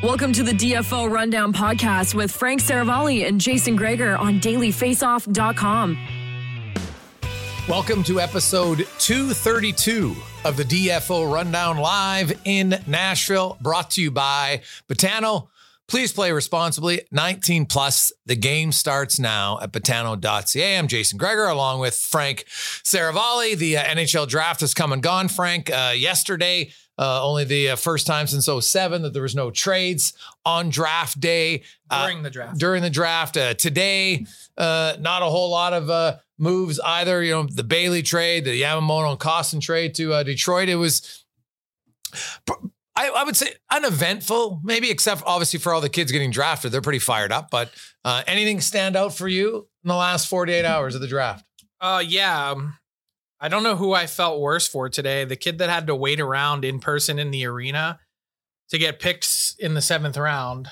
Welcome to the DFO Rundown podcast with Frank Saravalli and Jason Greger on dailyfaceoff.com. Welcome to episode 232 of the DFO Rundown live in Nashville, brought to you by Betano. Please play responsibly. 19 plus. The game starts now at Betano.ca. I'm Jason Greger, along with Frank Saravalli. The NHL draft has come and gone, Frank. Yesterday, only the first time since 07 that there was no trades on draft day. During the draft. Today, not a whole lot of moves either. You know, the Bailey trade, the Yamamoto and Kostin trade to Detroit. It was, I would say, uneventful, maybe, except obviously for all the kids getting drafted. They're pretty fired up. But anything stand out for you in the last 48 hours of the draft? I don't know who I felt worse for today. The kid that had to wait around in person in the arena to get picked in the 7th round,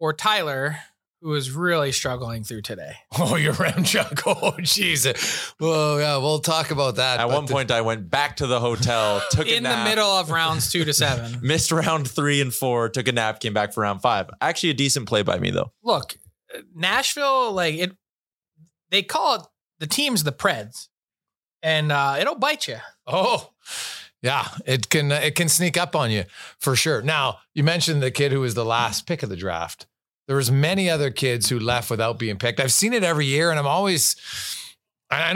or Tyler, who was really struggling through today. Oh, your rim chuck. Oh, Jesus. Well, yeah, we'll talk about that. At one point, I went back to the hotel, took a nap. In the middle of rounds 2 to 7. Missed round 3 and 4, took a nap, came back for round 5. Actually, a decent play by me, though. Look, Nashville, they call it, the team's the Preds. And it'll bite you. Oh, yeah. It can sneak up on you for sure. Now, you mentioned the kid who was the last pick of the draft. There was many other kids who left without being picked. I've seen it every year, and I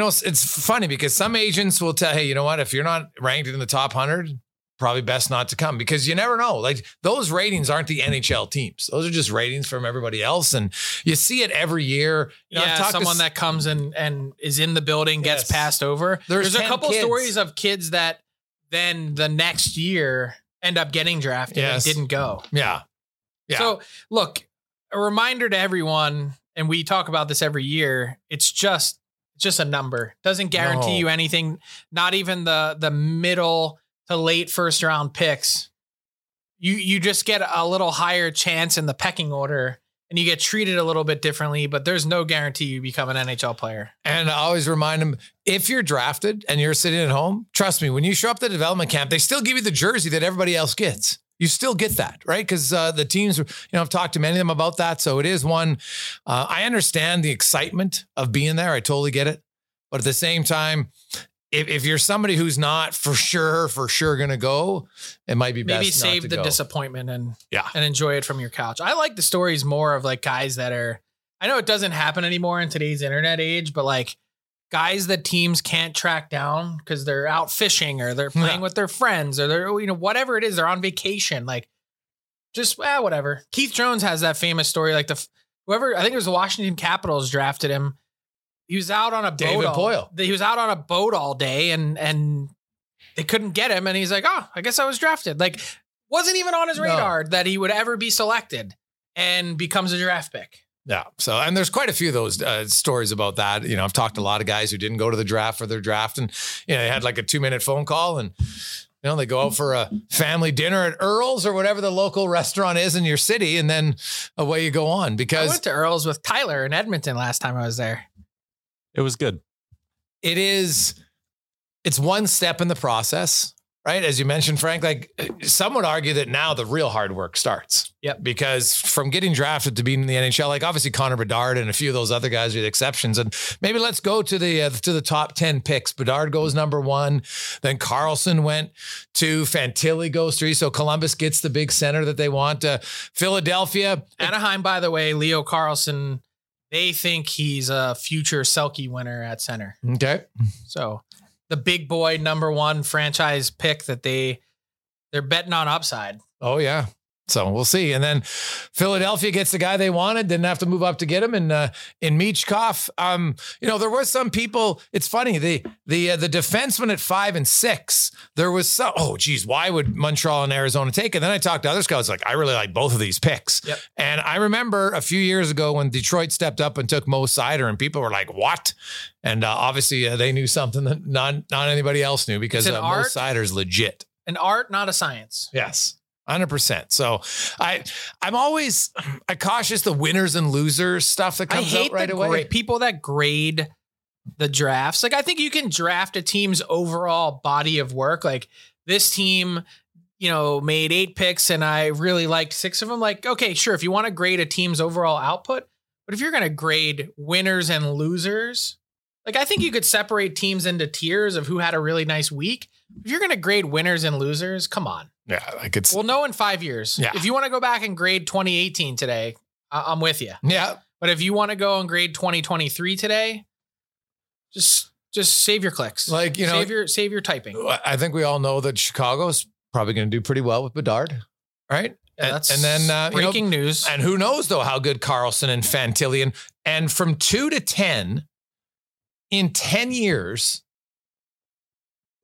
know it's funny because some agents will tell, hey, you know what? If you're not ranked in the top 100, probably best not to come, because you never know. Like, those ratings aren't the NHL teams. Those are just ratings from everybody else. And you see it every year. You know, yeah, someone that comes and is in the building, gets passed over. There's a couple stories of kids that then the next year end up getting drafted and didn't go. Yeah. So look, a reminder to everyone, and we talk about this every year, it's just a number. Doesn't guarantee you anything. Not even the middle to late first round picks. You just get a little higher chance in the pecking order, and you get treated a little bit differently, but there's no guarantee you become an NHL player. And I always remind them, if you're drafted and you're sitting at home, trust me, when you show up to the development camp, they still give you the jersey that everybody else gets. You still get that, right? Because the teams, you know, I've talked to many of them about that. So it is one, I understand the excitement of being there. I totally get it. But at the same time, if you're somebody who's not for sure going to go, it might be best maybe save the disappointment and enjoy it from your couch. I like the stories more of like guys that are, I know it doesn't happen anymore in today's internet age, but like guys that teams can't track down because they're out fishing or they're playing with their friends or they're, you know, whatever it is, they're on vacation. Like just whatever. Keith Jones has that famous story. Like I think it was the Washington Capitals drafted him. He was out on a boat. David Poile. He was out on a boat all day and they couldn't get him. And he's like, oh, I guess I was drafted. Like, wasn't even on his radar that he would ever be selected, and becomes a draft pick. Yeah. So, and there's quite a few of those stories about that. You know, I've talked to a lot of guys who didn't go to the draft for their draft, and, you know, they had like a 2-minute phone call, and, you know, they go out for a family dinner at Earl's or whatever the local restaurant is in your city. And then away you go on, because I went to Earl's with Tyler in Edmonton last time I was there. It was good. It is. It's one step in the process, right? As you mentioned, Frank, like some would argue that now the real hard work starts. Yep. Because from getting drafted to being in the NHL, like obviously Connor Bedard and a few of those other guys are the exceptions. And maybe let's go to the top 10 picks. Bedard goes number 1. Then Carlsson went 2. Fantilli goes 3. So Columbus gets the big center that they want. Philadelphia. Anaheim, by the way, Leo Carlsson. They think he's a future Selke winner at center. Okay. So the big boy number 1 franchise pick that they're betting on upside. Oh yeah. So we'll see. And then Philadelphia gets the guy they wanted, didn't have to move up to get him. And in Michkov, you know, there was some people, it's funny, the defenseman at 5 and 6, there was some, oh geez, why would Montreal and Arizona take it? And then I talked to other scouts, like, I really like both of these picks. Yep. And I remember a few years ago when Detroit stepped up and took Mo Seider and people were like, what? And obviously they knew something that not anybody else knew, because Mo Seider's legit. An art, not a science. Yes. 100%. So I'm always cautious the winners and losers stuff that comes out right away. I hate people that grade the drafts. Like, I think you can draft a team's overall body of work. Like, this team, you know, made 8 picks and I really liked 6 of them. Like, okay, sure. If you want to grade a team's overall output, but if you're going to grade winners and losers, like, I think you could separate teams into tiers of who had a really nice week. If you're going to grade winners and losers, come on. Yeah, like it's... We'll know in 5 years. Yeah. If you want to go back and grade 2018 today, I'm with you. Yeah. But if you want to go and grade 2023 today, just save your clicks. Like, you know, save your typing. I think we all know that Chicago's probably going to do pretty well with Bedard, right? Yeah, and then breaking news. And who knows though how good Carlsson and Fantilli and from 2 to 10 in 10 years.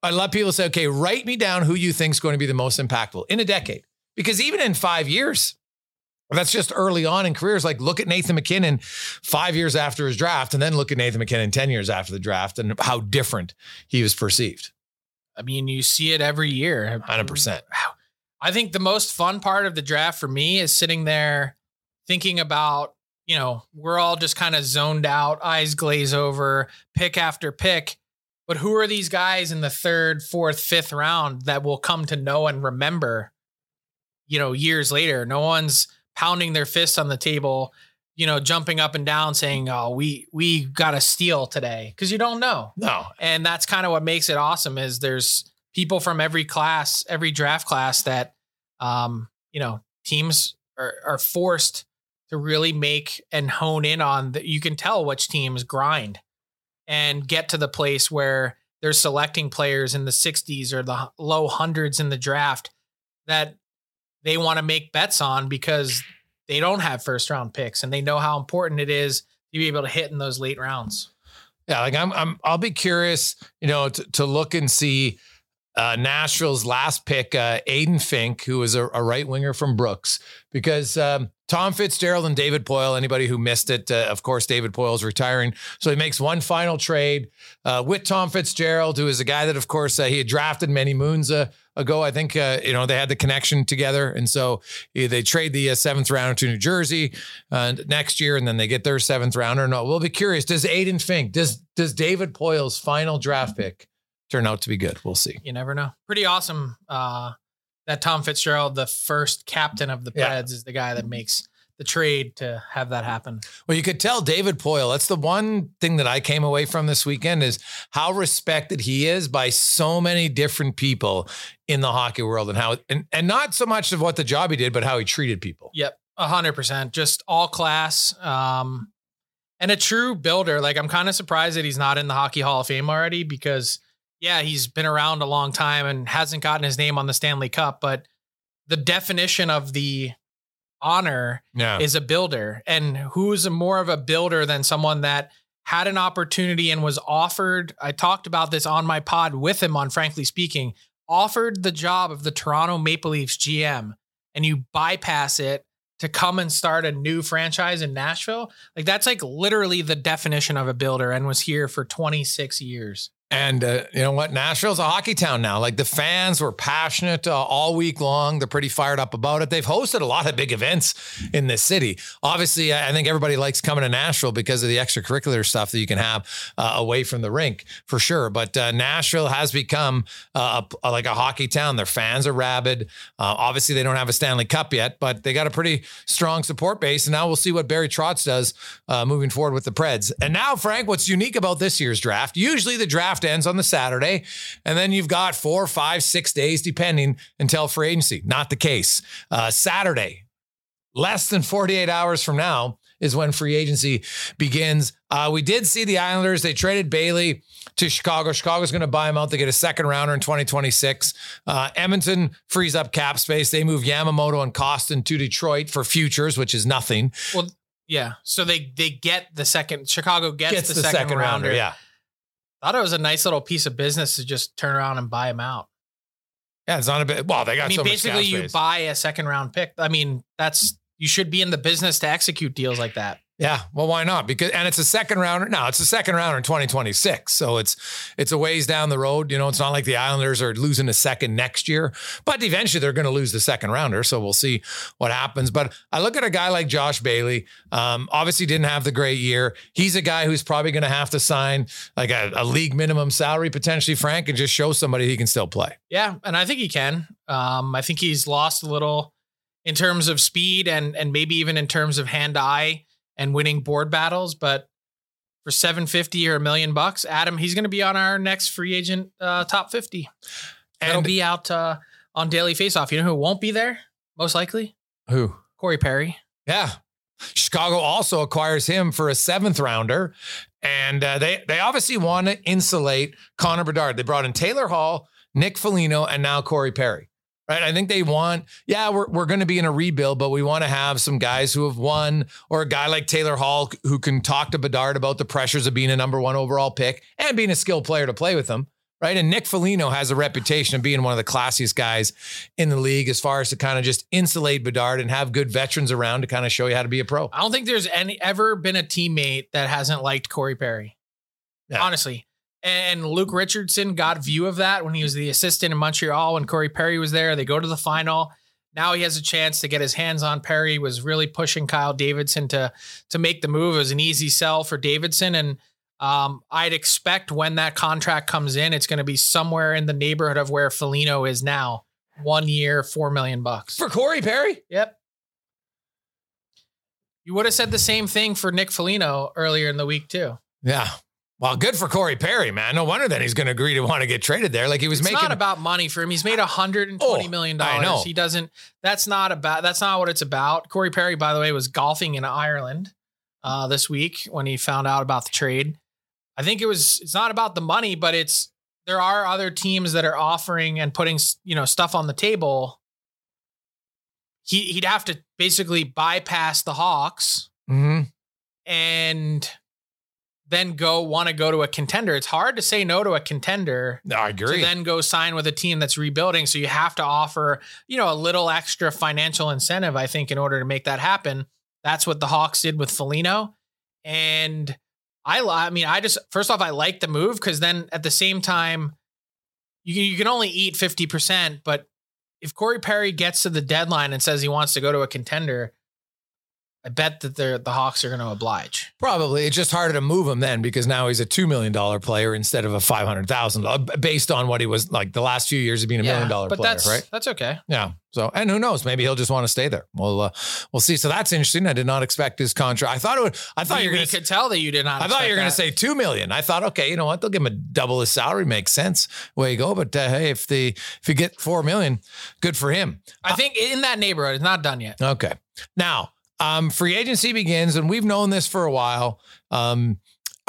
I love people say, okay, write me down who you think is going to be the most impactful in a decade. Because even in 5 years, that's just early on in careers. Like, look at Nathan McKinnon 5 years after his draft, and then look at Nathan McKinnon 10 years after the draft and how different he was perceived. I mean, you see it every year. 100%. I think the most fun part of the draft for me is sitting there thinking about, you know, we're all just kind of zoned out, eyes glaze over, pick after pick. But who are these guys in the 3rd, 4th, 5th round that will come to know and remember, you know, years later? No one's pounding their fists on the table, you know, jumping up and down saying, oh, we got a steal today, because you don't know. No. And that's kind of what makes it awesome is there's people from every class, every draft class that, you know, teams are forced to really make and hone in on that. You can tell which teams grind and get to the place where they're selecting players in the 60s or the low hundreds in the draft that they want to make bets on, because they don't have first round picks and they know how important it is to be able to hit in those late rounds. Yeah. Like I'll be curious, you know, to look and see Nashville's last pick, Aiden Fink, who is a right winger from Brooks, because Tom Fitzgerald and David Poile, anybody who missed it, of course, David Poile's retiring. So he makes one final trade with Tom Fitzgerald, who is a guy that, of course, he had drafted many moons ago. I think, you know, they had the connection together. And so they trade the 7th rounder to New Jersey next year, and then they get their 7th rounder. No, we'll be curious. Does Aiden Fink, does David Poile's final draft pick turn out to be good? We'll see. You never know. Pretty awesome that Tom Fitzgerald, the first captain of the Preds, is the guy that makes the trade to have that happen. Well, you could tell David Poile, that's the one thing that I came away from this weekend, is how respected he is by so many different people in the hockey world, and how, and not so much of what the job he did, but how he treated people. Yep. 100%. Just all class. And a true builder. Like, I'm kind of surprised that he's not in the Hockey Hall of Fame already, because yeah, he's been around a long time and hasn't gotten his name on the Stanley Cup, but the definition of the honor is a builder. And who's more of a builder than someone that had an opportunity and was offered? I talked about this on my pod with him on Frankly Speaking, offered the job of the Toronto Maple Leafs GM, and you bypass it to come and start a new franchise in Nashville. Like, that's like literally the definition of a builder, and was here for 26 years. And you know what? Nashville's a hockey town now. Like, the fans were passionate all week long. They're pretty fired up about it. They've hosted a lot of big events in this city. Obviously, I think everybody likes coming to Nashville because of the extracurricular stuff that you can have away from the rink, for sure. But Nashville has become like a hockey town. Their fans are rabid. Obviously, they don't have a Stanley Cup yet, but they got a pretty strong support base. And now we'll see what Barry Trotz does moving forward with the Preds. And now, Frank, what's unique about this year's draft? Usually the draft ends on the Saturday, and then you've got 4, 5, 6 days, depending, until free agency. Not the case. Saturday, less than 48 hours from now, is when free agency begins. We did see the Islanders. They traded Bailey to Chicago. Chicago's going to buy him out. They get a second rounder in 2026. Edmonton frees up cap space. They move Yamamoto and Kostin to Detroit for futures, which is nothing. Well, yeah. So they get the second. Chicago gets the second rounder. Yeah. Thought it was a nice little piece of business to just turn around and buy him out. Yeah, it's not a bit. Well, they got so much cap space. Basically, you buy a second round pick. I mean, that's you should be in the business to execute deals like that. Yeah, well, why not? Because and it's a second rounder. No, it's a second rounder in 2026. So it's a ways down the road. You know, it's not like the Islanders are losing a second next year, but eventually they're going to lose the second rounder. So we'll see what happens. But I look at a guy like Josh Bailey. Obviously didn't have the great year. He's a guy who's probably going to have to sign like a league minimum salary potentially, Frank, and just show somebody he can still play. Yeah, and I think he can. I think he's lost a little in terms of speed and maybe even in terms of hand-eye and winning board battles, but for $750 or $1 million, Adam, he's going to be on our next free agent top 50. And it'll be out on Daily Faceoff. You know who won't be there? Most likely. Who? Corey Perry. Yeah. Chicago also acquires him for a seventh rounder. And they obviously want to insulate Connor Bedard. They brought in Taylor Hall, Nick Foligno, and now Corey Perry. Right. I think they want, we're going to be in a rebuild, but we want to have some guys who have won, or a guy like Taylor Hall who can talk to Bedard about the pressures of being a number one overall pick and being a skilled player to play with them. Right. And Nick Foligno has a reputation of being one of the classiest guys in the league as far as to kind of just insulate Bedard and have good veterans around to kind of show you how to be a pro. I don't think there's ever been a teammate that hasn't liked Corey Perry. Yeah. Honestly. And Luke Richardson got view of that when he was the assistant in Montreal, when Corey Perry was there. They go to the final. Now he has a chance to get his hands on Perry. He was really pushing Kyle Davidson to make the move. It was an easy sell for Davidson. And I'd expect when that contract comes in, it's going to be somewhere in the neighborhood of where Foligno is now. 1 year, $4 million. For Corey Perry? Yep. You would have said the same thing for Nick Foligno earlier in the week too. Yeah. Well, good for Corey Perry, man. No wonder that he's going to agree to want to get traded there. Like it's not about money for him. He's made $120 million. I know. That's not what it's about. Corey Perry, by the way, was golfing in Ireland this week when he found out about the trade. I think it's not about the money, but there are other teams that are offering and putting, stuff on the table. He'd have to basically bypass the Hawks and then go to a contender. It's hard to say no to a contender. I agree. To then go sign with a team that's rebuilding. So you have to offer, a little extra financial incentive, I think, in order to make that happen. That's what the Hawks did with Foligno. And first off, I like the move, because then at the same time, you can only eat 50%. But if Corey Perry gets to the deadline and says he wants to go to a contender, I bet that the Hawks are going to oblige. Probably. It's just harder to move him then, because now he's a $2 million player instead of a $500,000, based on what he was like the last few years of being a $1 million player, right? That's okay. Yeah. So, and who knows, maybe he'll just want to stay there. We'll see. So that's interesting. I did not expect his contract. I thought you were going to say $2 million. I thought, okay, you know what? They'll give him a double his salary. Makes sense. Way you go. But hey, if you get $4 million, good for him. I think in that neighborhood, it's not done yet. Okay. Now, free agency begins, and we've known this for a while. Do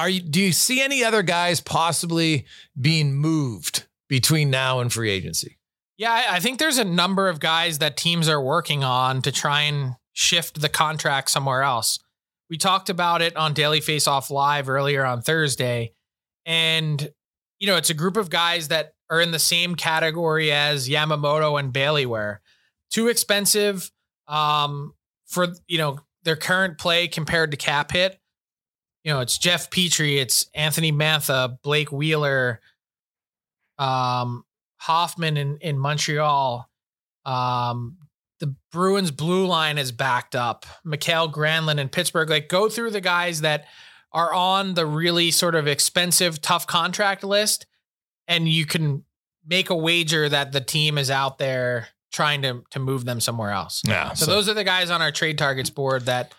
you see any other guys possibly being moved between now and free agency? Yeah, I think there's a number of guys that teams are working on to try and shift the contract somewhere else. We talked about it on Daily Faceoff Live earlier on Thursday. And, it's a group of guys that are in the same category as Yamamoto and Bailey were. Too expensive. For, their current play compared to cap hit, it's Jeff Petrie, it's Anthony Mantha, Blake Wheeler, Hoffman in Montreal. The Bruins blue line is backed up. Mikael Granlund in Pittsburgh. Like, go through the guys that are on the really sort of expensive, tough contract list, and you can make a wager that the team is out there trying to move them somewhere else. Yeah. So those are the guys on our trade targets board that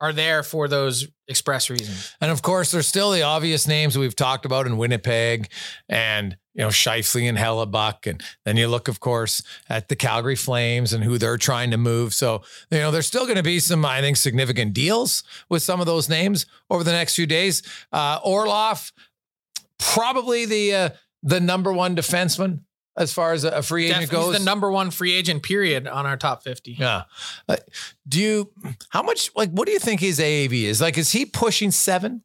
are there for those express reasons. And of course, there's still the obvious names we've talked about in Winnipeg and, you know, Scheifele and Hellebuck. And then you look, of course, at the Calgary Flames and who they're trying to move. So, you know, there's still going to be some, I think, significant deals with some of those names over the next few days. Orloff, probably the number one defenseman as far as a free agent goes. He's the number one free agent, period, on our top 50. Yeah. What do you think his AAV is? Like, is he pushing 7?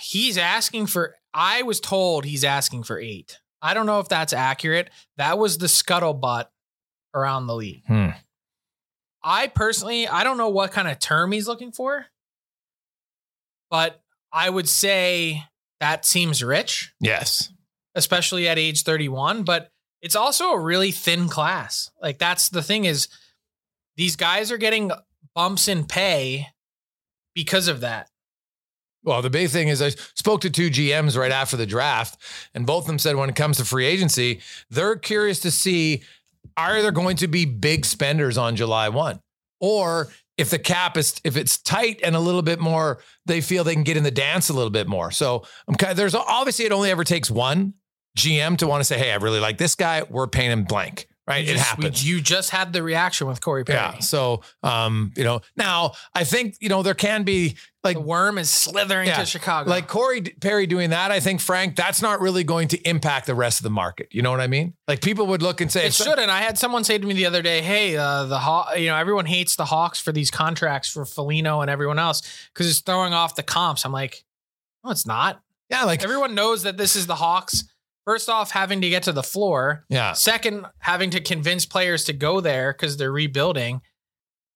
He's asking for, I was told he's asking for 8. I don't know if that's accurate. That was the scuttlebutt around the league. I personally, I don't know what kind of term he's looking for, but I would say that seems rich. Yes. Especially at age 31, but it's also a really thin class. Like, that's the thing, is these guys are getting bumps in pay because of that. Well, the big thing is I spoke to 2 GMs right after the draft, and both of them said when it comes to free agency, they're curious to see, are there going to be big spenders on July 1? Or if the cap is, if it's tight and a little bit more, they feel they can get in the dance a little bit more. So I'm kind of, there's obviously it only ever takes one GM to want to say, hey, I really like this guy. We're paying him blank, right? It happens. You just had the reaction with Corey Perry. Yeah. So, you know, now I think, you know, there can be like, the worm is slithering to Chicago. Like Corey Perry doing that. I think, Frank, that's not really going to impact the rest of the market. You know what I mean? Like, people would look and say, it shouldn't. I had someone say to me the other day, hey, everyone hates the Hawks for these contracts for Foligno and everyone else, 'cause it's throwing off the comps. I'm like, no, it's not. Yeah. Like, everyone knows that this is the Hawks. First off, having to get to the floor. Yeah. Second, having to convince players to go there because they're rebuilding,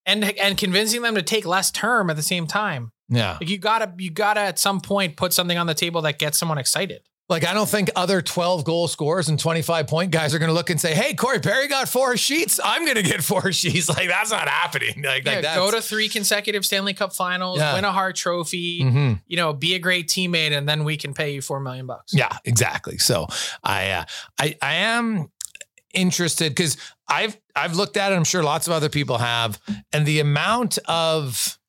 and convincing them to take less term at the same time. Yeah. Like, you gotta at some point put something on the table that gets someone excited. Like, I don't think other 12 goal scorers and 25 point guys are going to look and say, hey, Corey Perry got 4 sheets. I'm going to get 4 sheets. Like, that's not happening. Go to 3 consecutive Stanley Cup finals, win a Hart trophy, you know, be a great teammate, and then we can pay you $4 million. Yeah, exactly. So I am interested, because I've looked at it. I'm sure lots of other people have. And the amount of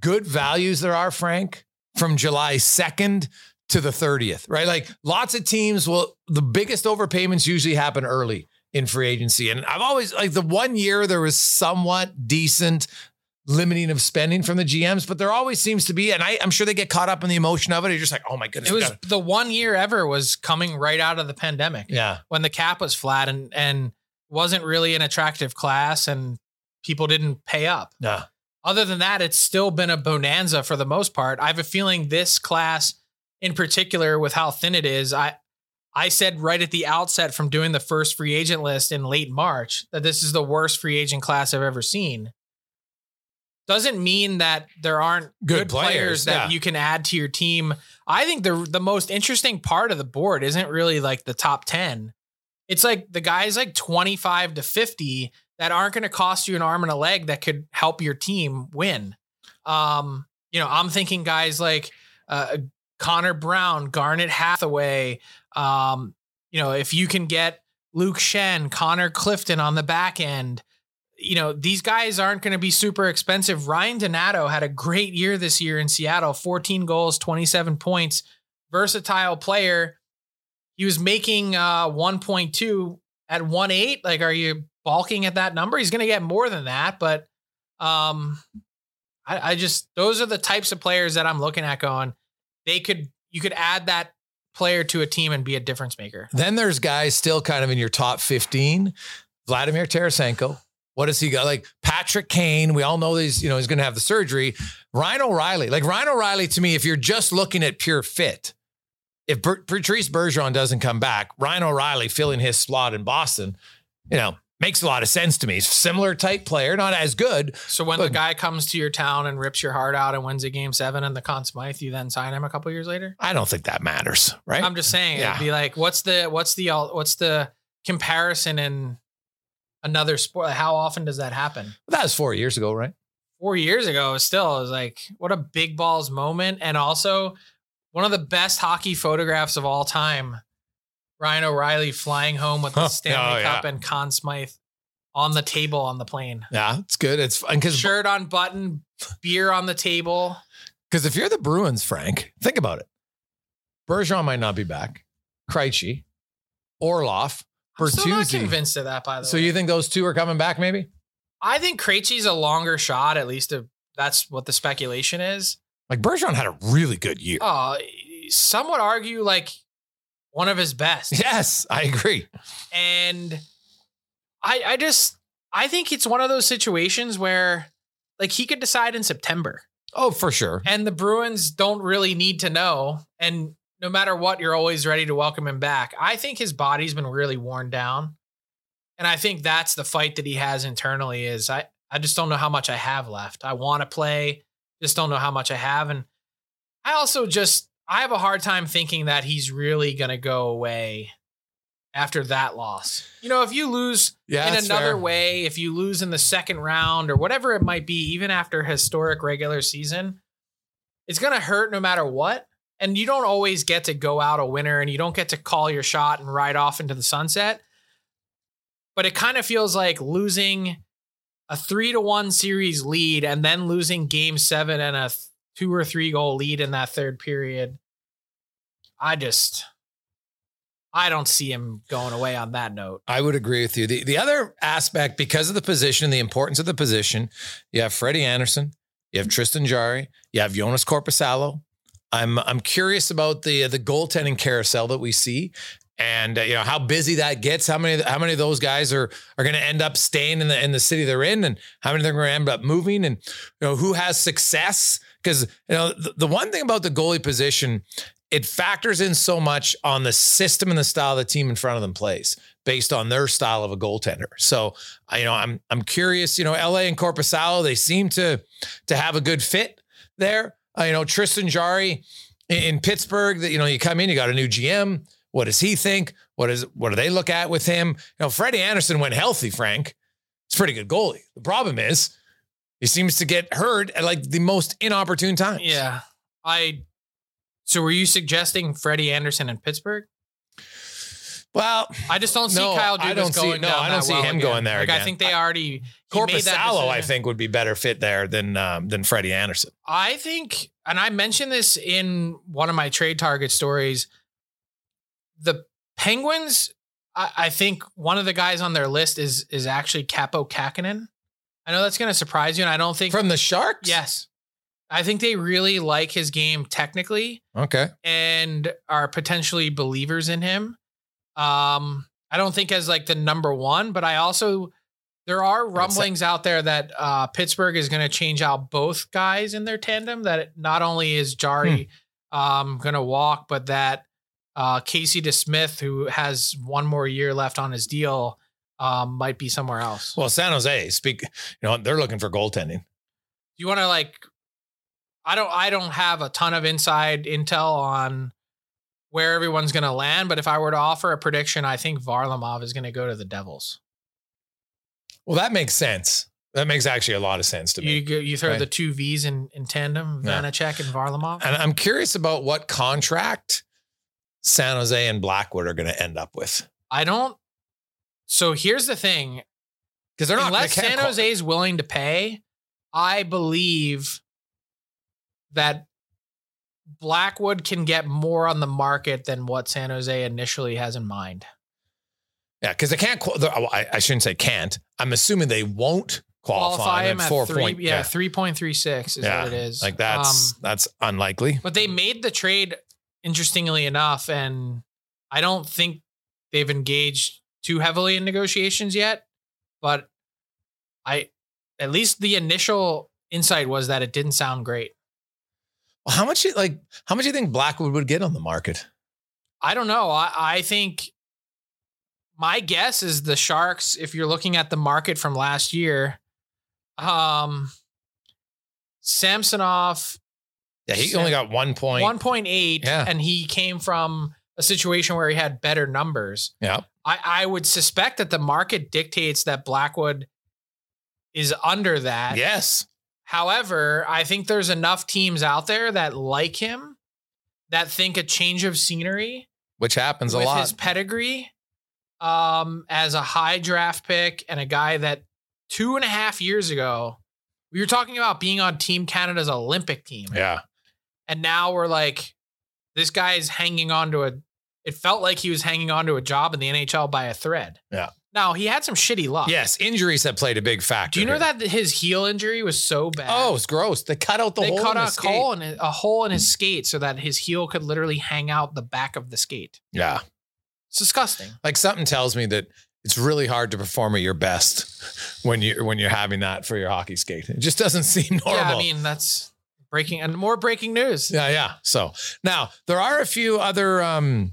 good values there are, Frank, from July 2nd to the 30th, right? Like, lots of teams will, the biggest overpayments usually happen early in free agency. And I've always, like, the one year there was somewhat decent limiting of spending from the GMs, but there always seems to be, and I'm sure they get caught up in the emotion of it. You're just like, oh my goodness. It was the one year ever was coming right out of the pandemic. Yeah. When the cap was flat and wasn't really an attractive class and people didn't pay up. Yeah. Other than that, it's still been a bonanza for the most part. I have a feeling this class in particular, with how thin it is, I said right at the outset from doing the first free agent list in late March that this is the worst free agent class I've ever seen. Doesn't mean that there aren't good players that you can add to your team. I think the most interesting part of the board isn't really like the top 10. It's like the guys like 25 to 50 that aren't going to cost you an arm and a leg that could help your team win. You know, I'm thinking guys like Connor Brown, Garnet Hathaway. You know, if you can get Luke Shen, Connor Clifton on the back end, you know, these guys aren't going to be super expensive. Ryan Donato had a great year this year in Seattle, 14 goals, 27 points, versatile player. He was making 1.2 at 1.8. Like, are you balking at that number? He's going to get more than that, but those are the types of players that I'm looking at going, you could add that player to a team and be a difference maker. Then there's guys still kind of in your top 15, Vladimir Tarasenko. What does he got? Like Patrick Kane. We all know he's, you know, he's going to have the surgery. Ryan O'Reilly, to me, if you're just looking at pure fit, if Patrice Bergeron doesn't come back, Ryan O'Reilly filling his slot in Boston, you know, makes a lot of sense to me. He's a similar type player, not as good. So when the guy comes to your town and rips your heart out and wins a Game 7 and the Conn Smythe, you then sign him a couple years later? I don't think that matters, right? I'm just saying, it'd be like, what's the comparison in another sport? How often does that happen? Well, that was 4 years ago, right? 4 years ago, it was like, what a big balls moment. And also one of the best hockey photographs of all time. Ryan O'Reilly flying home with the Stanley Cup and Conn Smythe on the table on the plane. Yeah, it's good. It's fun because shirt on button, beer on the table. Because if you're the Bruins, Frank, think about it. Bergeron might not be back. Krejci, Orlov, Bertuzzi. I'm still not convinced of that, by the way. So you think those two are coming back? Maybe. I think Krejci's a longer shot. At least that's what the speculation is. Like Bergeron had a really good year. Some would argue like one of his best. Yes, I agree. And I think it's one of those situations where like he could decide in September. Oh, for sure. And the Bruins don't really need to know. And no matter what, you're always ready to welcome him back. I think his body's been really worn down. And I think that's the fight that he has internally is I just don't know how much I have left. I want to play. Just don't know how much I have. And I also I have a hard time thinking that he's really going to go away after that loss. You know, if you lose in another way, if you lose in the second round or whatever it might be, even after historic regular season, it's going to hurt no matter what. And you don't always get to go out a winner and you don't get to call your shot and ride off into the sunset. But it kind of feels like losing a 3-1 series lead and then losing Game 7 and a 2 or 3 goal lead in that third period. I don't see him going away on that note. I would agree with you. The other aspect, because of the position and the importance of the position, you have Freddie Anderson, you have Tristan Jarry, you have Joonas Korpisalo. I'm curious about the goaltending carousel that we see, and you know how busy that gets. How many of those guys are going to end up staying in the city they're in, and how many of them are going to end up moving, and you know who has success. Because you know the one thing about the goalie position, it factors in so much on the system and the style the team in front of them plays, based on their style of a goaltender. So you know I'm curious. You know LA and Korpisalo, they seem to have a good fit there. You know, Tristan Jarry in Pittsburgh, that, you know, you come in, you got a new GM. What does he think? What do they look at with him? You know, Freddie Anderson, when healthy, Frank, it's a pretty good goalie. The problem is he seems to get hurt at like the most inopportune times. Yeah. So were you suggesting Freddie Anderson in Pittsburgh? Well, I just don't see Kyle Dubas going down. No, I don't see him going there again. I think they already Korpisalo, I think, would be better fit there than Freddie Anderson. I think, and I mentioned this in one of my trade target stories, the Penguins, I think one of the guys on their list is actually Capo Kakinen. I know that's going to surprise you, and I don't think from the Sharks. Yes, I think they really like his game technically. Okay, and are potentially believers in him. I don't think as like the number one, but I also, there are rumblings out there that Pittsburgh is going to change out both guys in their tandem, that not only is Jarry going to walk, but that Casey DeSmith, who has one more year left on his deal, might be somewhere else. Well, San Jose they're looking for goaltending. You want to I don't have a ton of inside intel on where everyone's going to land. But if I were to offer a prediction, I think Varlamov is going to go to the Devils. Well, that makes sense. That makes actually a lot of sense to me. You throw the two V's in tandem, Vanacek and Varlamov. And I'm curious about what contract San Jose and Blackwood are going to end up with. So here's the thing. Because they're not. Unless San Jose is willing to pay, I believe that Blackwood can get more on the market than what San Jose initially has in mind. Yeah, because they can't. I shouldn't say can't. I'm assuming they won't qualify him at 4.3. Yeah, 3.36 is what it is. Like that's unlikely. But they made the trade, interestingly enough, and I don't think they've engaged too heavily in negotiations yet. But at least the initial insight was that it didn't sound great. How much do you think Blackwood would get on the market? I don't know. I think my guess is the Sharks, if you're looking at the market from last year, Samsonov. Yeah, he only got 1.8, and he came from a situation where he had better numbers. Yeah, I would suspect that the market dictates that Blackwood is under that. Yes. However, I think there's enough teams out there that like him, that think a change of scenery, which happens a lot, with his pedigree, as a high draft pick and a guy that 2.5 years ago, we were talking about being on Team Canada's Olympic team. Yeah. And now we're like, this guy is hanging on to a, it felt like he was hanging on to a job in the NHL by a thread. Yeah. Now, he had some shitty luck. Yes, injuries have played a big factor. Do you know that his heel injury was so bad? Oh, it's gross. They cut out the hole in his skate. They cut out a hole in his skate so that his heel could literally hang out the back of the skate. Yeah. It's disgusting. Like, something tells me that it's really hard to perform at your best when you're having that for your hockey skate. It just doesn't seem normal. Yeah, I mean, that's breaking and more breaking news. Yeah, yeah. So now there are a few other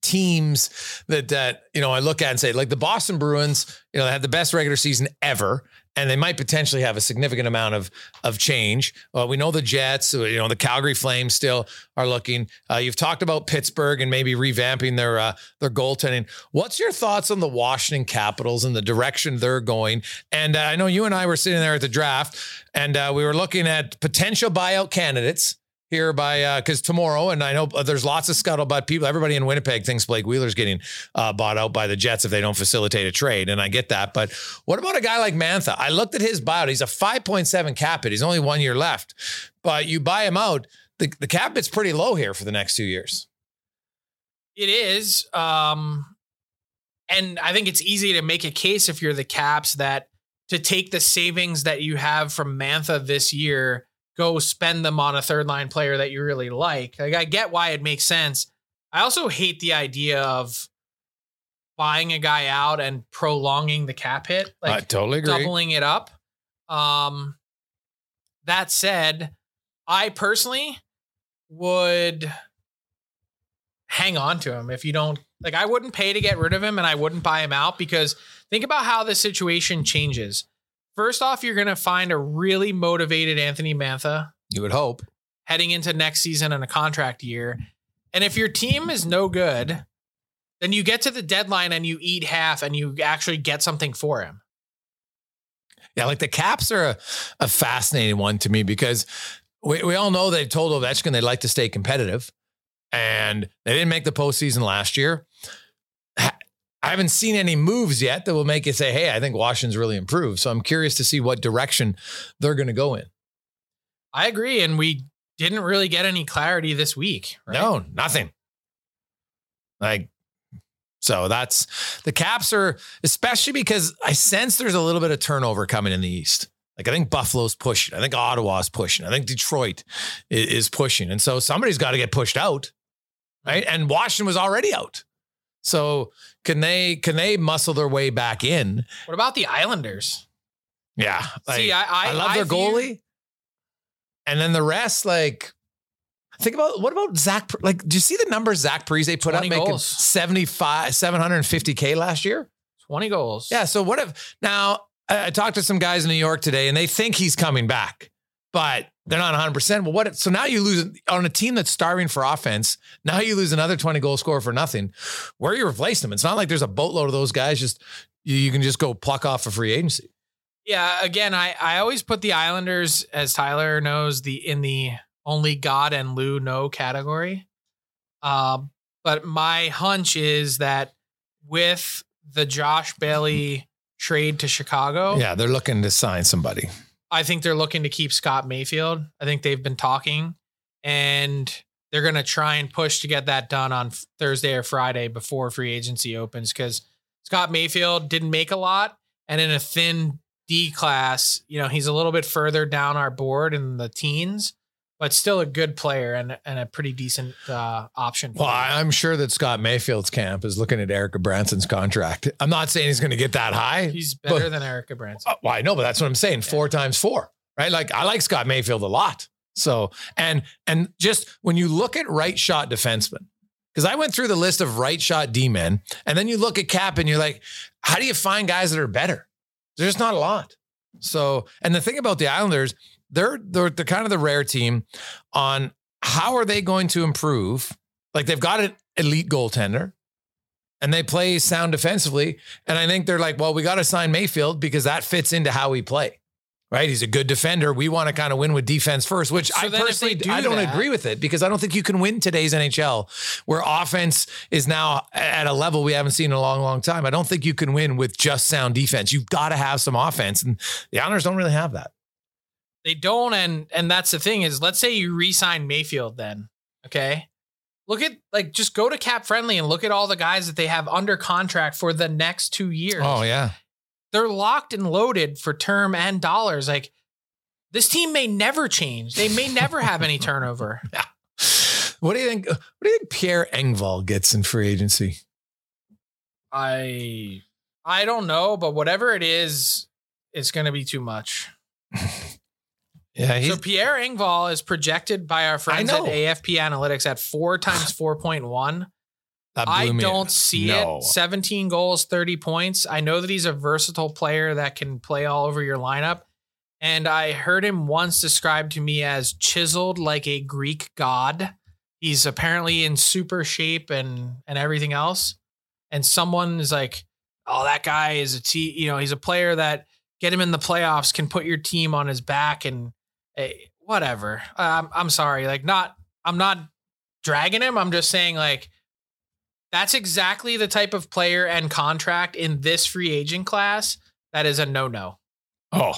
teams that you know, I look at and say, like the Boston Bruins, you know, they had the best regular season ever, and they might potentially have a significant amount of change. We know the Jets, you know, the Calgary Flames still are looking. You've talked about Pittsburgh and maybe revamping their goaltending. What's your thoughts on the Washington Capitals and the direction they're going? And I know you and I were sitting there at the draft, and we were looking at potential buyout candidates here by, because tomorrow, and I know there's lots of scuttlebutt people. Everybody in Winnipeg thinks Blake Wheeler's getting bought out by the Jets if they don't facilitate a trade, and I get that. But what about a guy like Mantha? I looked at his buyout. He's a 5.7 cap hit. He's only 1 year left. But you buy him out, the cap hit's pretty low here for the next 2 years. It is. And I think it's easy to make a case if you're the Caps that to take the savings that you have from Mantha this year, go spend them on a third line player that you really like. Like, I get why it makes sense. I also hate the idea of buying a guy out and prolonging the cap hit, like I totally agree, doubling it up. That said, I personally would hang on to him. If you don't, like, I wouldn't pay to get rid of him, and I wouldn't buy him out, because think about how the situation changes. First off, you're going to find a really motivated Anthony Mantha. You would hope. Heading into next season and a contract year. And if your team is no good, then you get to the deadline and you eat half and you actually get something for him. Yeah, like the Caps are a fascinating one to me, because we all know they've told Ovechkin they'd like to stay competitive, and they didn't make the postseason last year. I haven't seen any moves yet that will make you say, hey, I think Washington's really improved. So I'm curious to see what direction they're going to go in. I agree. And we didn't really get any clarity this week, right? No, nothing. Like, so that's the Caps are, especially because I sense there's a little bit of turnover coming in the East. Like, I think Buffalo's pushing. I think Ottawa's pushing. I think Detroit is pushing. And so somebody's got to get pushed out, right? And Washington was already out. So can they muscle their way back in? What about the Islanders? Yeah. Like, see, I love their goalie. And then the rest, like, think about, what about Zach? Like, do you see the numbers Zach Parise put up, making 750K last year? 20 goals. Yeah. So what if, now I talked to some guys in New York today and they think he's coming back, but they're not 100%. Well, what? So now you lose on a team that's starving for offense. Now you lose another 20 goal scorer for nothing. Where are you replacing them? It's not like there's a boatload of those guys. Just you can just go pluck off a free agency. Yeah. Again, I always put the Islanders, as Tyler knows, in the only God and Lou know category. But my hunch is that with the Josh Bailey trade to Chicago, yeah, they're looking to sign somebody. I think they're looking to keep Scott Mayfield. I think they've been talking, and they're going to try and push to get that done on Thursday or Friday before free agency opens, because Scott Mayfield didn't make a lot. And in a thin D class, you know, he's a little bit further down our board in the teens, but still a good player and a pretty decent option. Well, I'm sure that Scott Mayfield's camp is looking at Erica Branson's contract. I'm not saying he's going to get that high. He's better than Erica Branson. Well, I know, but that's what I'm saying. Yeah. 4x4, right? Like, I like Scott Mayfield a lot. So, and just when you look at right shot defensemen, because I went through the list of right shot D-men, and then you look at cap and you're like, how do you find guys that are better? There's just not a lot. So, and the thing about the Islanders, they're kind of the rare team on how are they going to improve? Like, they've got an elite goaltender and they play sound defensively. And I think they're like, well, we got to sign Mayfield because that fits into how we play. right? He's a good defender. We want to kind of win with defense first, which so I personally don't agree with it, because I don't think you can win today's NHL where offense is now at a level we haven't seen in a long, long time. I don't think you can win with just sound defense. You've got to have some offense, and the Islanders don't really have that. They don't. And that's the thing is, let's say you re-sign Mayfield then. Okay. Look at, like, just go to cap friendly and look at all the guys that they have under contract for the next 2 years. Oh yeah. They're locked and loaded for term and dollars. Like, this team may never change. They may never have any turnover. Yeah. What do you think Pierre Engvall gets in free agency? I don't know, but whatever it is, it's going to be too much. Yeah, so Pierre Engvall is projected by our friends at AFP Analytics at 4 times 4.1. I don't see it. 17 goals, 30 points. I know that he's a versatile player that can play all over your lineup. And I heard him once described to me as chiseled like a Greek god. He's apparently in super shape and everything else. And someone is like, oh, that guy is a he's a player that get him in the playoffs, can put your team on his back and whatever. I'm sorry. Like, I'm not dragging him. I'm just saying, like, that's exactly the type of player and contract in this free agent class that is a no-no. Oh,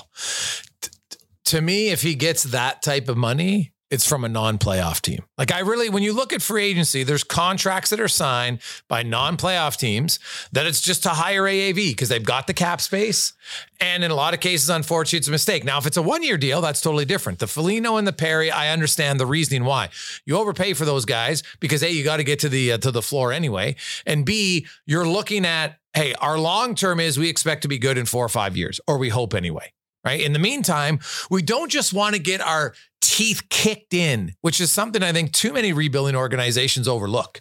to me, if he gets that type of money, it's from a non-playoff team. Like, when you look at free agency, there's contracts that are signed by non-playoff teams that it's just to higher AAV because they've got the cap space. And in a lot of cases, unfortunately, it's a mistake. Now, if it's a one-year deal, that's totally different. The Foligno and the Perry, I understand the reasoning why. You overpay for those guys because, A, you got to get to the floor anyway. And B, you're looking at, hey, our long-term is we expect to be good in 4 or 5 years, or we hope anyway, right? In the meantime, we don't just want to get our teeth kicked in, which is something I think too many rebuilding organizations overlook.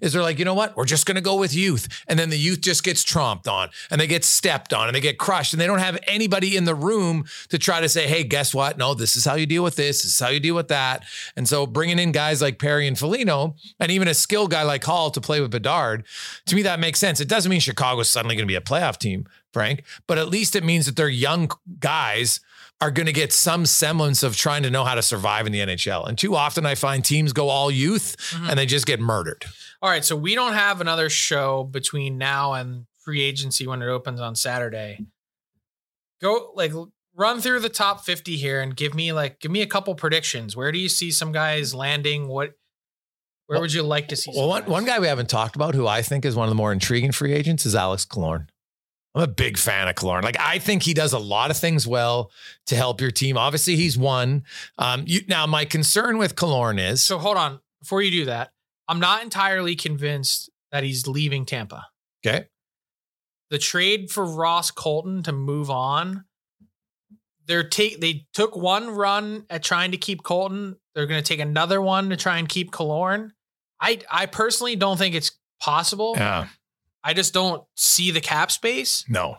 Is they're like, you know what? We're just going to go with youth. And then the youth just gets tromped on and they get stepped on and they get crushed and they don't have anybody in the room to try to say, hey, guess what? No, this is how you deal with this. This is how you deal with that. And so bringing in guys like Perry and Foligno and even a skilled guy like Hall to play with Bedard, to me, that makes sense. It doesn't mean Chicago's suddenly going to be a playoff team, Frank, but at least it means that they're young guys are going to get some semblance of trying to know how to survive in the NHL. And too often I find teams go all youth and they just get murdered. All right. So we don't have another show between now and free agency when it opens on Saturday. Go, like, run through the top 50 here and give me a couple predictions. Where do you see some guys landing? Where would you like to see? Well, one guy we haven't talked about who I think is one of the more intriguing free agents is Alex Killorn. I'm a big fan of Killorn. Like, I think he does a lot of things well to help your team. Obviously, he's one. Now, my concern with Killorn is... So, hold on. Before you do that, I'm not entirely convinced that he's leaving Tampa. Okay. The trade for Ross Colton to move on, they took one run at trying to keep Colton. They're going to take another one to try and keep Killorn. I personally don't think it's possible. Yeah. I just don't see the cap space. No,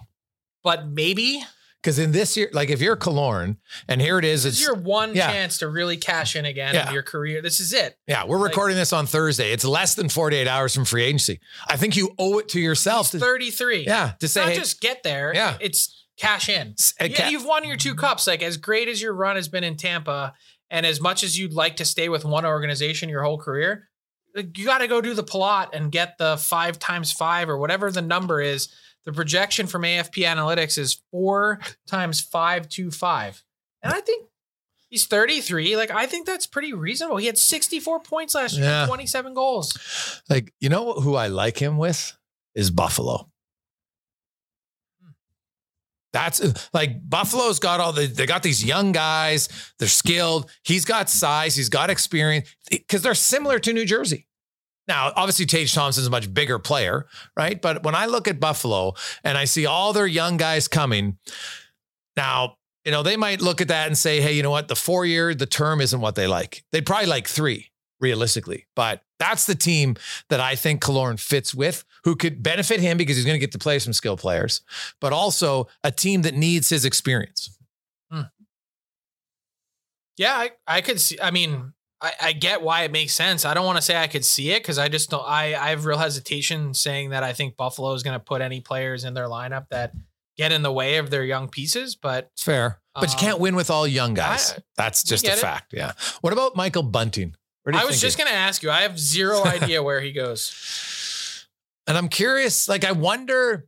but maybe because in this year, like if you're Killorn and here it is, it's your one chance to really cash in again in your career. This is it. Yeah. We're recording this on Thursday. It's less than 48 hours from free agency. I think you owe it to yourself. It's 33. Yeah. To say, just get there. Yeah. It's cash in. You've won your 2 cups. Like, as great as your run has been in Tampa and as much as you'd like to stay with one organization your whole career, you got to go do the plot and get the 5 times 5 or whatever the number is. The projection from AFP Analytics is 4 times 525. And I think he's 33. Like, I think that's pretty reasonable. He had 64 points last year, 27 goals. Like, you know who I like him with is Buffalo. That's like Buffalo's got they got these young guys. They're skilled. He's got size. He's got experience because they're similar to New Jersey. Now, obviously, Tage Thompson's a much bigger player, right? But when I look at Buffalo and I see all their young guys coming now, you know, they might look at that and say, hey, you know what? The term isn't what they like. They'd probably like 3 realistically, but that's the team that I think Killorn fits with, who could benefit him because he's going to get to play some skill players, but also a team that needs his experience. Yeah, I could see. I mean, I get why it makes sense. I don't want to say I could see it because I just don't. I have real hesitation saying that I think Buffalo is going to put any players in their lineup that get in the way of their young pieces, but it's fair. But you can't win with all young guys. That's just a fact. Yeah. What about Michael Bunting? I was just going to ask you. I have zero idea where he goes. And I'm curious, like, I wonder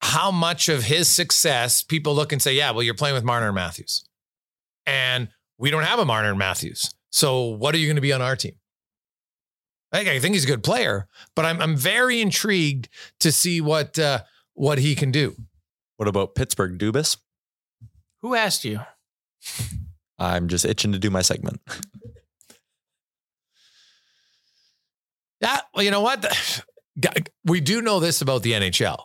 how much of his success people look and say, yeah, well, you're playing with Marner and Matthews. And we don't have a Marner and Matthews. So what are you going to be on our team? I think he's a good player, but I'm very intrigued to see what he can do. What about Pittsburgh, Dubas? Who asked you? I'm just itching to do my segment. Yeah, well, you know what? We do know this about the NHL.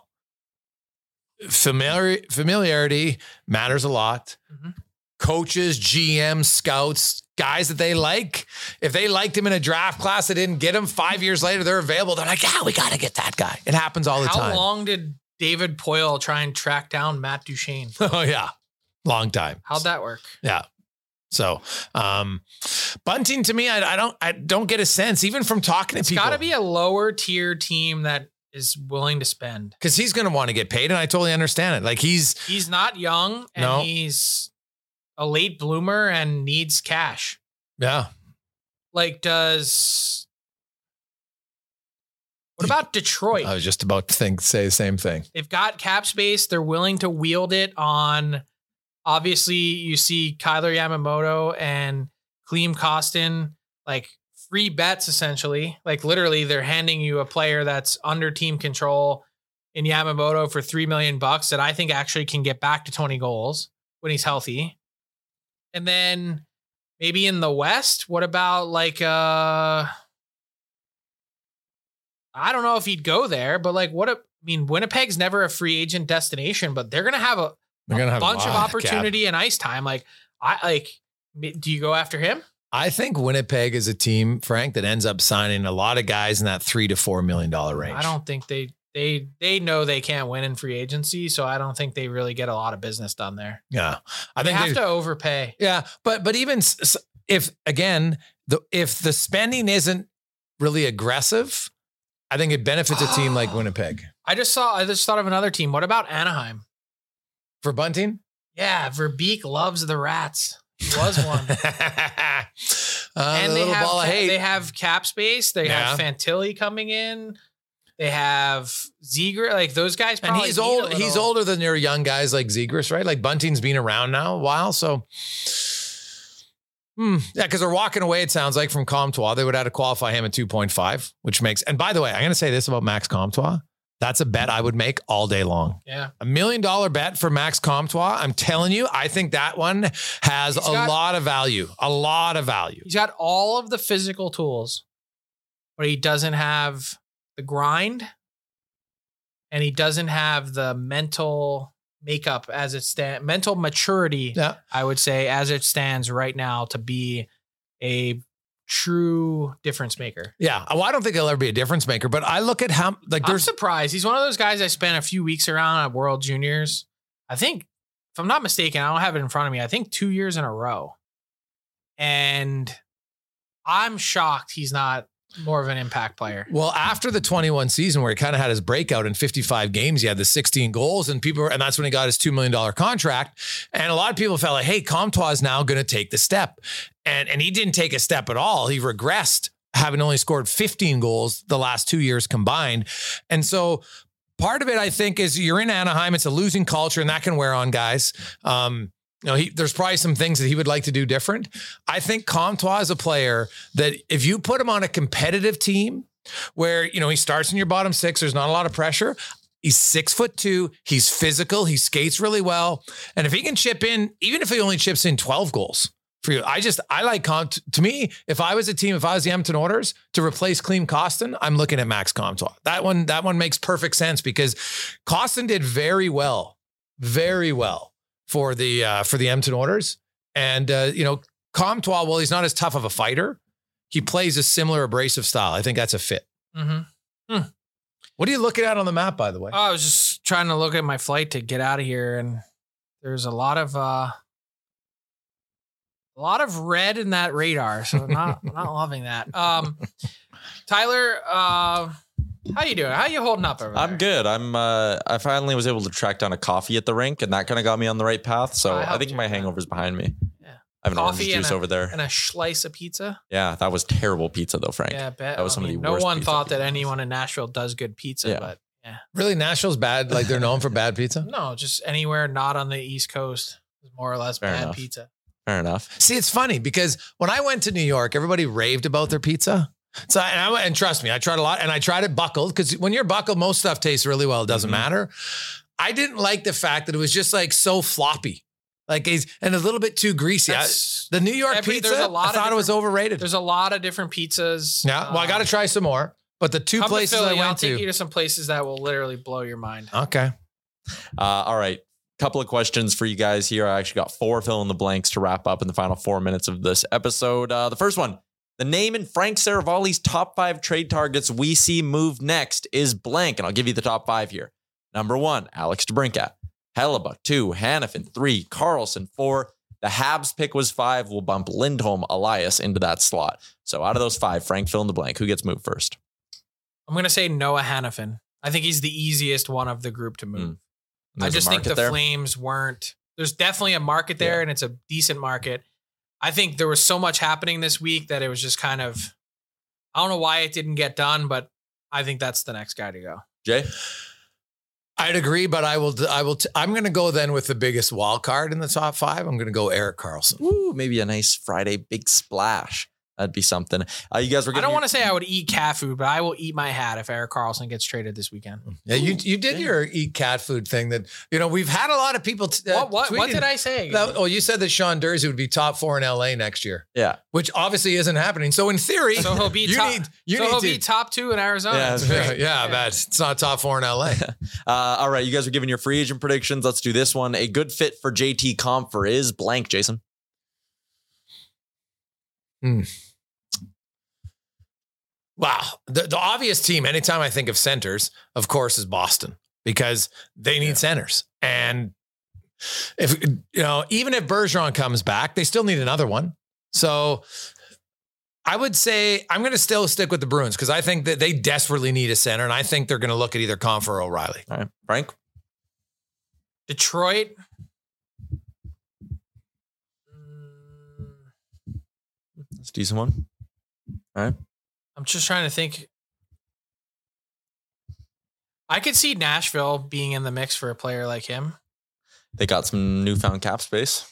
Familiarity matters a lot. Mm-hmm. Coaches, GMs, scouts, guys that they like. If they liked him in a draft class, they didn't get him. 5 years later, they're available. They're like, yeah, we got to get that guy. It happens all the time. How long did David Poile try and track down Matt Duchene? Oh, yeah. Long time. How'd that work? Yeah. So, Bunting to me, I don't get a sense, even from talking to people. It's got to be a lower tier team that is willing to spend. Because he's going to want to get paid, and I totally understand it. Like he's not young, and he's a late bloomer and needs cash. Yeah. Like, what about Detroit? I was just about to say the same thing. They've got cap space. They're willing to wield it on. Obviously, you see Kyler Yamamoto and Kostin, like free bets, essentially. Like literally, they're handing you a player that's under team control in Yamamoto for $3 million that I think actually can get back to 20 goals when he's healthy. And then maybe in the West, what about like I don't know if he'd go there, but like Winnipeg's never a free agent destination, but they're gonna have a bunch of opportunity and ice time. Like, do you go after him? I think Winnipeg is a team, Frank, that ends up signing a lot of guys in that $3 to $4 million range. I don't think they know they can't win in free agency, so I don't think they really get a lot of business done there. Yeah, I think they have to overpay. Yeah, but even if if the spending isn't really aggressive, I think it benefits a team like Winnipeg. I just thought of another team. What about Anaheim? For Bunting? Yeah, Verbeek loves the Rats. He was one. And they have cap space. They have Fantilli coming in. They have Zegras. Like those guys probably. And he's older than your young guys like Zegras, right? Like Bunting's been around now a while, so yeah, because they're walking away, it sounds like, from Comtois. They would have to qualify him at 2.5, which makes, and by the way, I'm gonna say this about Max Comtois. That's a bet I would make all day long. Yeah. $1 million bet for Max Comtois. I'm telling you, I think that one has lot of value. A lot of value. He's got all of the physical tools, but he doesn't have the grind and he doesn't have the mental makeup as it stands, mental maturity, yeah. I would say, as it stands right now to be a true difference maker. Yeah. Well, I don't think he'll ever be a difference maker, but I look at how, like, I'm surprised. He's one of those guys I spent a few weeks around at World Juniors. I think, if I'm not mistaken, I don't have it in front of me. I think 2 years in a row. And I'm shocked he's not more of an impact player. Well, after the 21 season where he kind of had his breakout in 55 games, he had the 16 goals and that's when he got his $2 million contract. And a lot of people felt like, hey, Comtois is now going to take the step. And he didn't take a step at all. He regressed, having only scored 15 goals the last 2 years combined. And so part of it, I think, is you're in Anaheim. It's a losing culture and that can wear on guys. There's probably some things that he would like to do different. I think Comtois is a player that if you put him on a competitive team where, he starts in your bottom six, there's not a lot of pressure. He's 6'2". He's physical. He skates really well. And if he can chip in, even if he only chips in 12 goals for you, I like Comtois. To me, if I was a team, if I was the Edmonton Oilers to replace Kostin, I'm looking at Max Comtois. That one makes perfect sense because Kostin did very well. For the Edmonton Oilers. And, Comtois, well, he's not as tough of a fighter. He plays a similar abrasive style. I think that's a fit. Mm-hmm. Hmm. What are you looking at on the map, by the way? Oh, I was just trying to look at my flight to get out of here. And there's a lot of red in that radar. So not loving that. Tyler, How you doing? How you holding up over there? I'm good. I finally was able to track down a coffee at the rink, and that kind of got me on the right path. So I think my hangover's behind me. Yeah. I have an orange juice over there. And a slice of pizza. Yeah, that was terrible pizza though, Frank. Yeah, I bet. That was some of the worst. No one thought that anyone in Nashville does good pizza, but yeah. Really, Nashville's bad? Like they're known for bad pizza? No, just anywhere not on the East Coast is more or less bad pizza. Fair enough. See, it's funny because when I went to New York, everybody raved about their pizza. So, and trust me, I tried a lot and I tried it buckled because when you're buckled, most stuff tastes really well. It doesn't matter. I didn't like the fact that it was just like so floppy, like and a little bit too greasy. The New York pizza, I thought it was overrated. There's a lot of different pizzas. Yeah. Well, I got to try some more, but the two places I went to. I'll take you to some places that will literally blow your mind. Okay. All right. Couple of questions for you guys here. I actually got 4 fill in the blanks to wrap up in the final 4 minutes of this episode. The first one. The name in Frank Saravalli's top 5 trade targets we see move next is blank. And I'll give you the top 5 here. Number 1, Alex DeBrincat. Hellebuyck, 2, Hanifin, 3, Carlsson, 4. The Habs pick was 5. We'll bump Lindholm, Elias into that slot. So out of those 5, Frank, fill in the blank. Who gets moved first? I'm going to say Noah Hanifin. I think he's the easiest one of the group to move. I just think the Flames weren't. There's definitely a market there, and it's a decent market. I think there was so much happening this week that it was just kind of, I don't know why it didn't get done, but I think that's the next guy to go. Jay? I'd agree, but I'm going to go then with the biggest wild card in the top 5. I'm going to go Erik Karlsson. Ooh, maybe a nice Friday big splash. That'd be something. You guys were. I don't want to say I would eat cat food, but I will eat my hat if Erik Karlsson gets traded this weekend. Yeah, you did your eat cat food thing. That we've had a lot of people. What did I say? You said that Sean Durzi would be top 4 in LA next year. Yeah, which obviously isn't happening. So in theory, he'll be be top 2 in Arizona. Yeah, that's right. It's not top 4 in LA. All right, you guys are giving your free agent predictions. Let's do this one. A good fit for JT Compher is blank. Jason. Wow. The obvious team, anytime I think of centers, of course, is Boston because they need centers. And if, even if Bergeron comes back, they still need another one. So I would say I'm going to still stick with the Bruins because I think that they desperately need a center. And I think they're going to look at either Compher or O'Reilly. All right. Frank? Detroit. That's a decent one. All right. I'm just trying to think. I could see Nashville being in the mix for a player like him. They got some newfound cap space.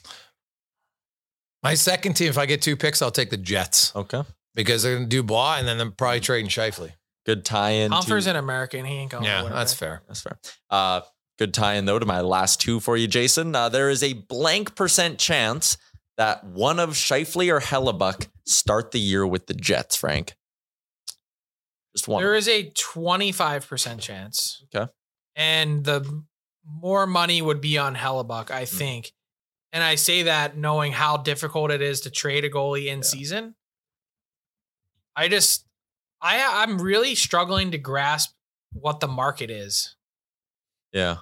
My second team, if I get 2 picks, I'll take the Jets. Okay. Because they're going to do Dubois and then they're probably trading Scheifele. Good tie-in. Compher's an American. He ain't going to win. That's fair. That's fair. Good tie-in, though, to my last 2 for you, Jason. There is a blank % chance that one of Scheifele or Hellebuyck start the year with the Jets, Frank. Just one. There is a 25% chance. Okay. And the more money would be on Hellebuyck, I think. And I say that knowing how difficult it is to trade a goalie in season. I'm really struggling to grasp what the market is. Yeah.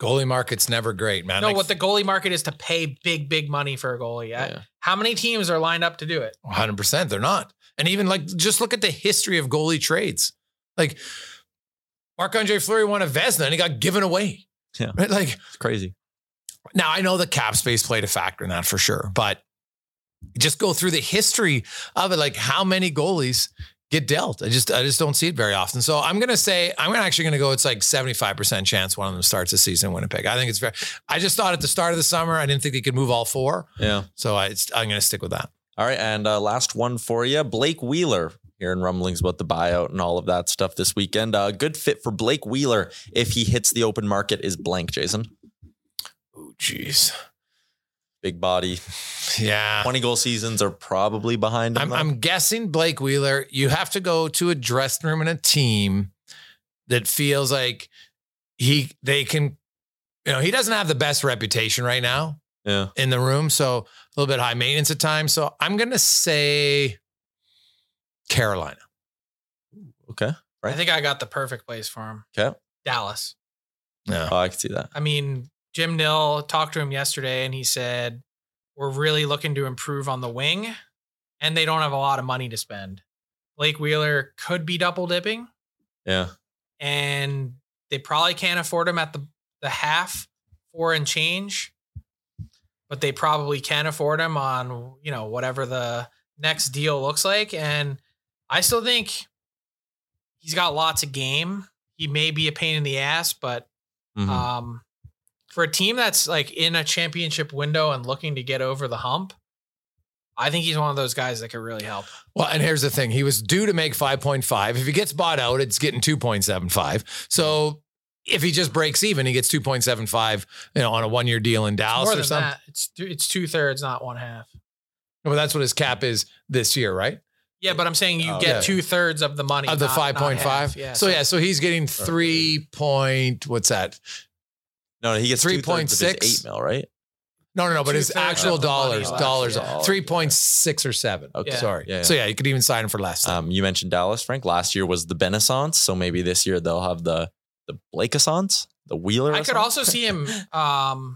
Goalie market's never great, man. No, what the goalie market is to pay big money for a goalie. Yeah. How many teams are lined up to do it? 100%. They're not. And even just look at the history of goalie trades. Like Marc-Andre Fleury won a Vezina and he got given away. Yeah. Right? Like it's crazy. Now I know the cap space played a factor in that for sure, but just go through the history of it. Like how many goalies get dealt. I just don't see it very often. So I'm actually going to go, it's like 75% chance one of them starts the season in Winnipeg. I think it's fair. I just thought at the start of the summer, I didn't think they could move all 4. Yeah. So I'm going to stick with that. All right. And last one for you, Blake Wheeler. Hearing rumblings about the buyout and all of that stuff this weekend. Good fit for Blake Wheeler. If he hits the open market is blank, Jason. Oh, geez. Big body. Yeah. 20 goal seasons are probably behind him. I'm guessing Blake Wheeler, you have to go to a dressing room and a team that feels like they can, he doesn't have the best reputation right now in the room. So a little bit high maintenance at times. So I'm going to say Carolina. Okay. Right. I think I got the perfect place for him. Okay. Dallas. Yeah. Oh, I can see that. I mean, Jim Nill talked to him yesterday and he said, we're really looking to improve on the wing and they don't have a lot of money to spend. Blake Wheeler could be double dipping. Yeah. And they probably can't afford him at the half, four and change, but they probably can afford him on, you know, whatever the next deal looks like. And I still think he's got lots of game. He may be a pain in the ass, but for a team that's like in a championship window and looking to get over the hump, I think he's one of those guys that could really help. Well, and here's the thing. He was due to make 5.5. If he gets bought out, it's getting 2.75. So if he just breaks even, he gets 2.75, you know, on a one-year deal in Dallas or something. That. It's two-thirds, not one-half. Well, that's what his cap is this year, right? Yeah, but I'm saying you get two-thirds of the money. Of the 5.5? Yeah, so he's getting 3 point, what's that? No, he gets 3.6 8 mil, right? No, but his actual dollars, 3.6 or 7. Okay, yeah. Sorry. Yeah. So, you could even sign him for less. You mentioned Dallas, Frank. Last year was the Benaissance, so maybe this year they'll have the Blakeaissance, the Wheeler. I could also see him, like,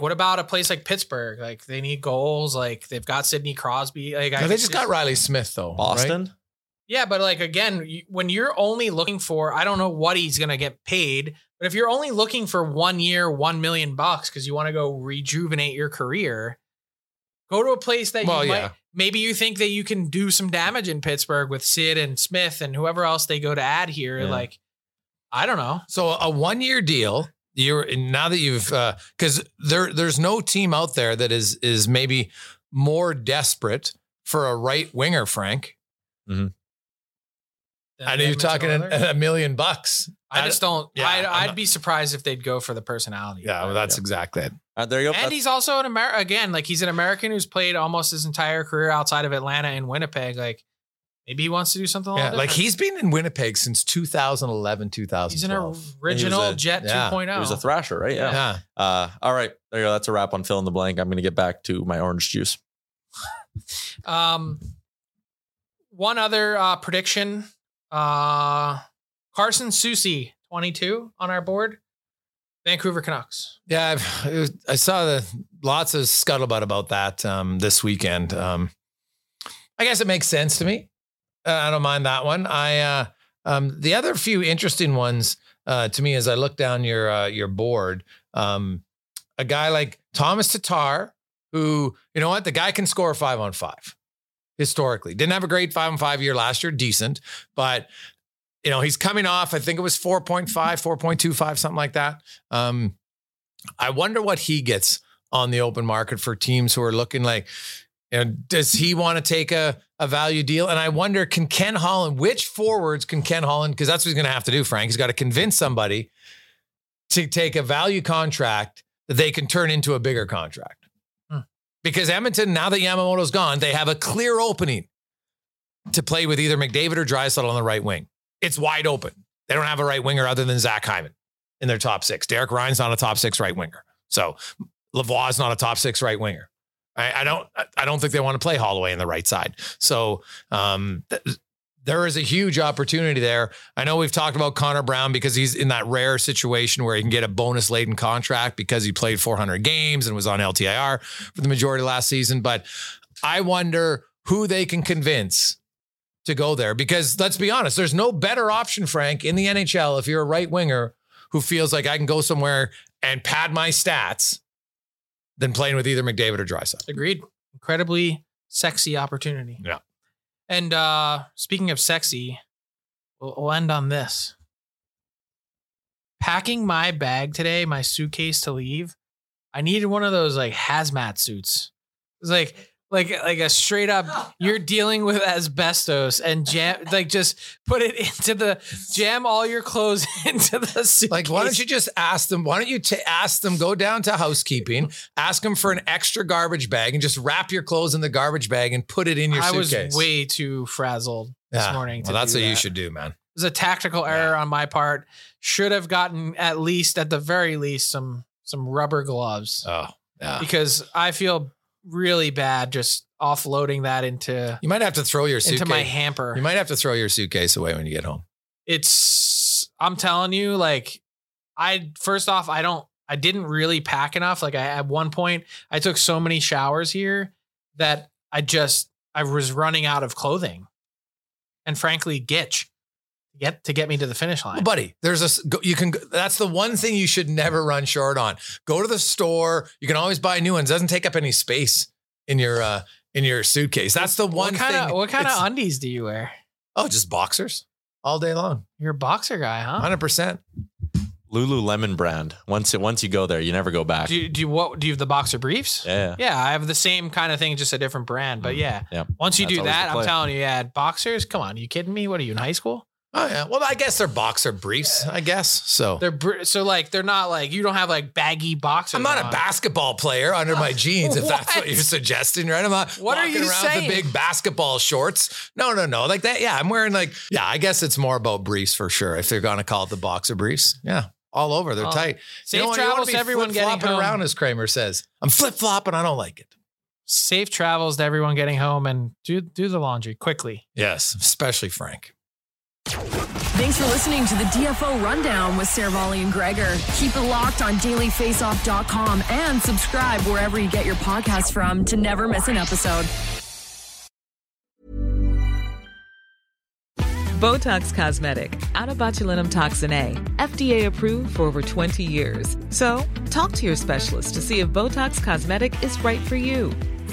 what about a place like Pittsburgh? Like, they need goals. Like, they've got Sidney Crosby. Like, they just got Riley Smith, though. Boston? Right? Yeah, but, like, again, when you're only looking for, I don't know what he's going to get paid, but if you're only looking for 1 year, $1 million, because you want to go rejuvenate your career, go to a place that maybe you think that you can do some damage in Pittsburgh with Sid and Smith and whoever else they go to add here. Yeah. Like, I don't know. So a 1 year deal. Now that you've because there's no team out there that is maybe more desperate for a right winger, Frank. Mm-hmm. I know you're talking $1 million. I just don't. Yeah, I'd be surprised if they'd go for the personality. Yeah, well, that's exactly it. There you go. And he's also an American. Again, like, he's an American who's played almost his entire career outside of Atlanta and Winnipeg. Like, maybe he wants to do something like that. Like, he's been in Winnipeg since 2011, 2012. He's an original Jet 2.0. He was a thrasher, right? Yeah. All right. There you go. That's a wrap on fill in the blank. I'm going to get back to my orange juice. One other prediction. Carson Soucy, 22, on our board. Vancouver Canucks. Yeah, I saw lots of scuttlebutt about that this weekend. I guess it makes sense to me. I don't mind that one. The other few interesting ones to me, as I look down your board, a guy like Thomas Tatar, who, you know what, the guy can score 5-on-5 historically. Didn't have a great 5-on-5 year last year, decent, but you know, he's coming off, I think it was 4.5, 4.25, something like that. I wonder what he gets on the open market for teams who are looking like, you know, does he want to take a value deal? And I wonder, can Ken Holland, which forwards can Ken Holland, because that's what he's going to have to do, Frank. He's got to convince somebody to take a value contract that they can turn into a bigger contract. Because Edmonton, now that Yamamoto's gone, they have a clear opening to play with either McDavid or Draisaitl on the right wing. It's wide open. They don't have a right winger other than Zach Hyman in their top six. Derek Ryan's not a top six right winger. So Lavoie's not a top six right winger. I don't think they want to play Holloway in the right side. So there is a huge opportunity there. I know we've talked about Connor Brown because he's in that rare situation where he can get a bonus laden contract because he played 400 games and was on LTIR for the majority of last season. But I wonder who they can convince to go there, because let's be honest, there's no better option, Frank, in the NHL. If you're a right winger who feels like I can go somewhere and pad my stats than playing with either McDavid or Draisaitl. Agreed. Incredibly sexy opportunity. Yeah. And speaking of sexy, we'll end on this. Packing my bag today, my suitcase to leave, I needed one of those like hazmat suits. It's like a straight up, you're dealing with asbestos and jam, like just put it into the jam, all your clothes into the suitcase. Like, why don't you just ask them? Why don't you ask them, go down to housekeeping, ask them for an extra garbage bag and just wrap your clothes in the garbage bag and put it in your suitcase. I was way too frazzled this morning. Well, that's what you should do, man. It was a tactical error on my part. Should have gotten at the very least, some rubber gloves. Oh, yeah. Because I feel really bad just offloading that into into my hamper. You might have to throw your suitcase away when you get home. I'm telling you, like, I didn't really pack enough. Like, at one point I took so many showers here that I was running out of clothing and frankly, gitch. to get me to the finish line. Well, buddy, that's the one thing you should never run short on. Go to the store. You can always buy new ones. Doesn't take up any space in your suitcase. That's the one thing. What kind of undies do you wear? Oh, just boxers all day long. You're a boxer guy, huh? 100%. Lululemon brand. Once you go there, you never go back. Do you have the boxer briefs? Yeah. Yeah. I have the same kind of thing, just a different brand, but yeah. Once you do that, I'm telling you, boxers, come on. Are you kidding me? What are you in high school? Oh yeah. Well, I guess they're boxer briefs, I guess. So they're not like, you don't have like baggy boxers. I'm not a basketball player under my jeans. If that's what you're suggesting, right? I'm not what walking are you around saying? The big basketball shorts. No. Like that. Yeah. I'm wearing I guess it's more about briefs for sure. If they're going to call it the boxer briefs. Yeah. All over. They're tight. Safe travels to everyone getting home. Around, as Kramer says. I'm flip-flopping. I don't like it. Safe travels to everyone getting home, and do the laundry quickly. Yes, especially Frank. Thanks for listening to the DFO Rundown with Saravalli and Greger. Keep it locked on dailyfaceoff.com and subscribe wherever you get your podcasts from to never miss an episode. Botox Cosmetic, out of botulinum toxin A, FDA approved for over 20 years. So, talk to your specialist to see if Botox Cosmetic is right for you.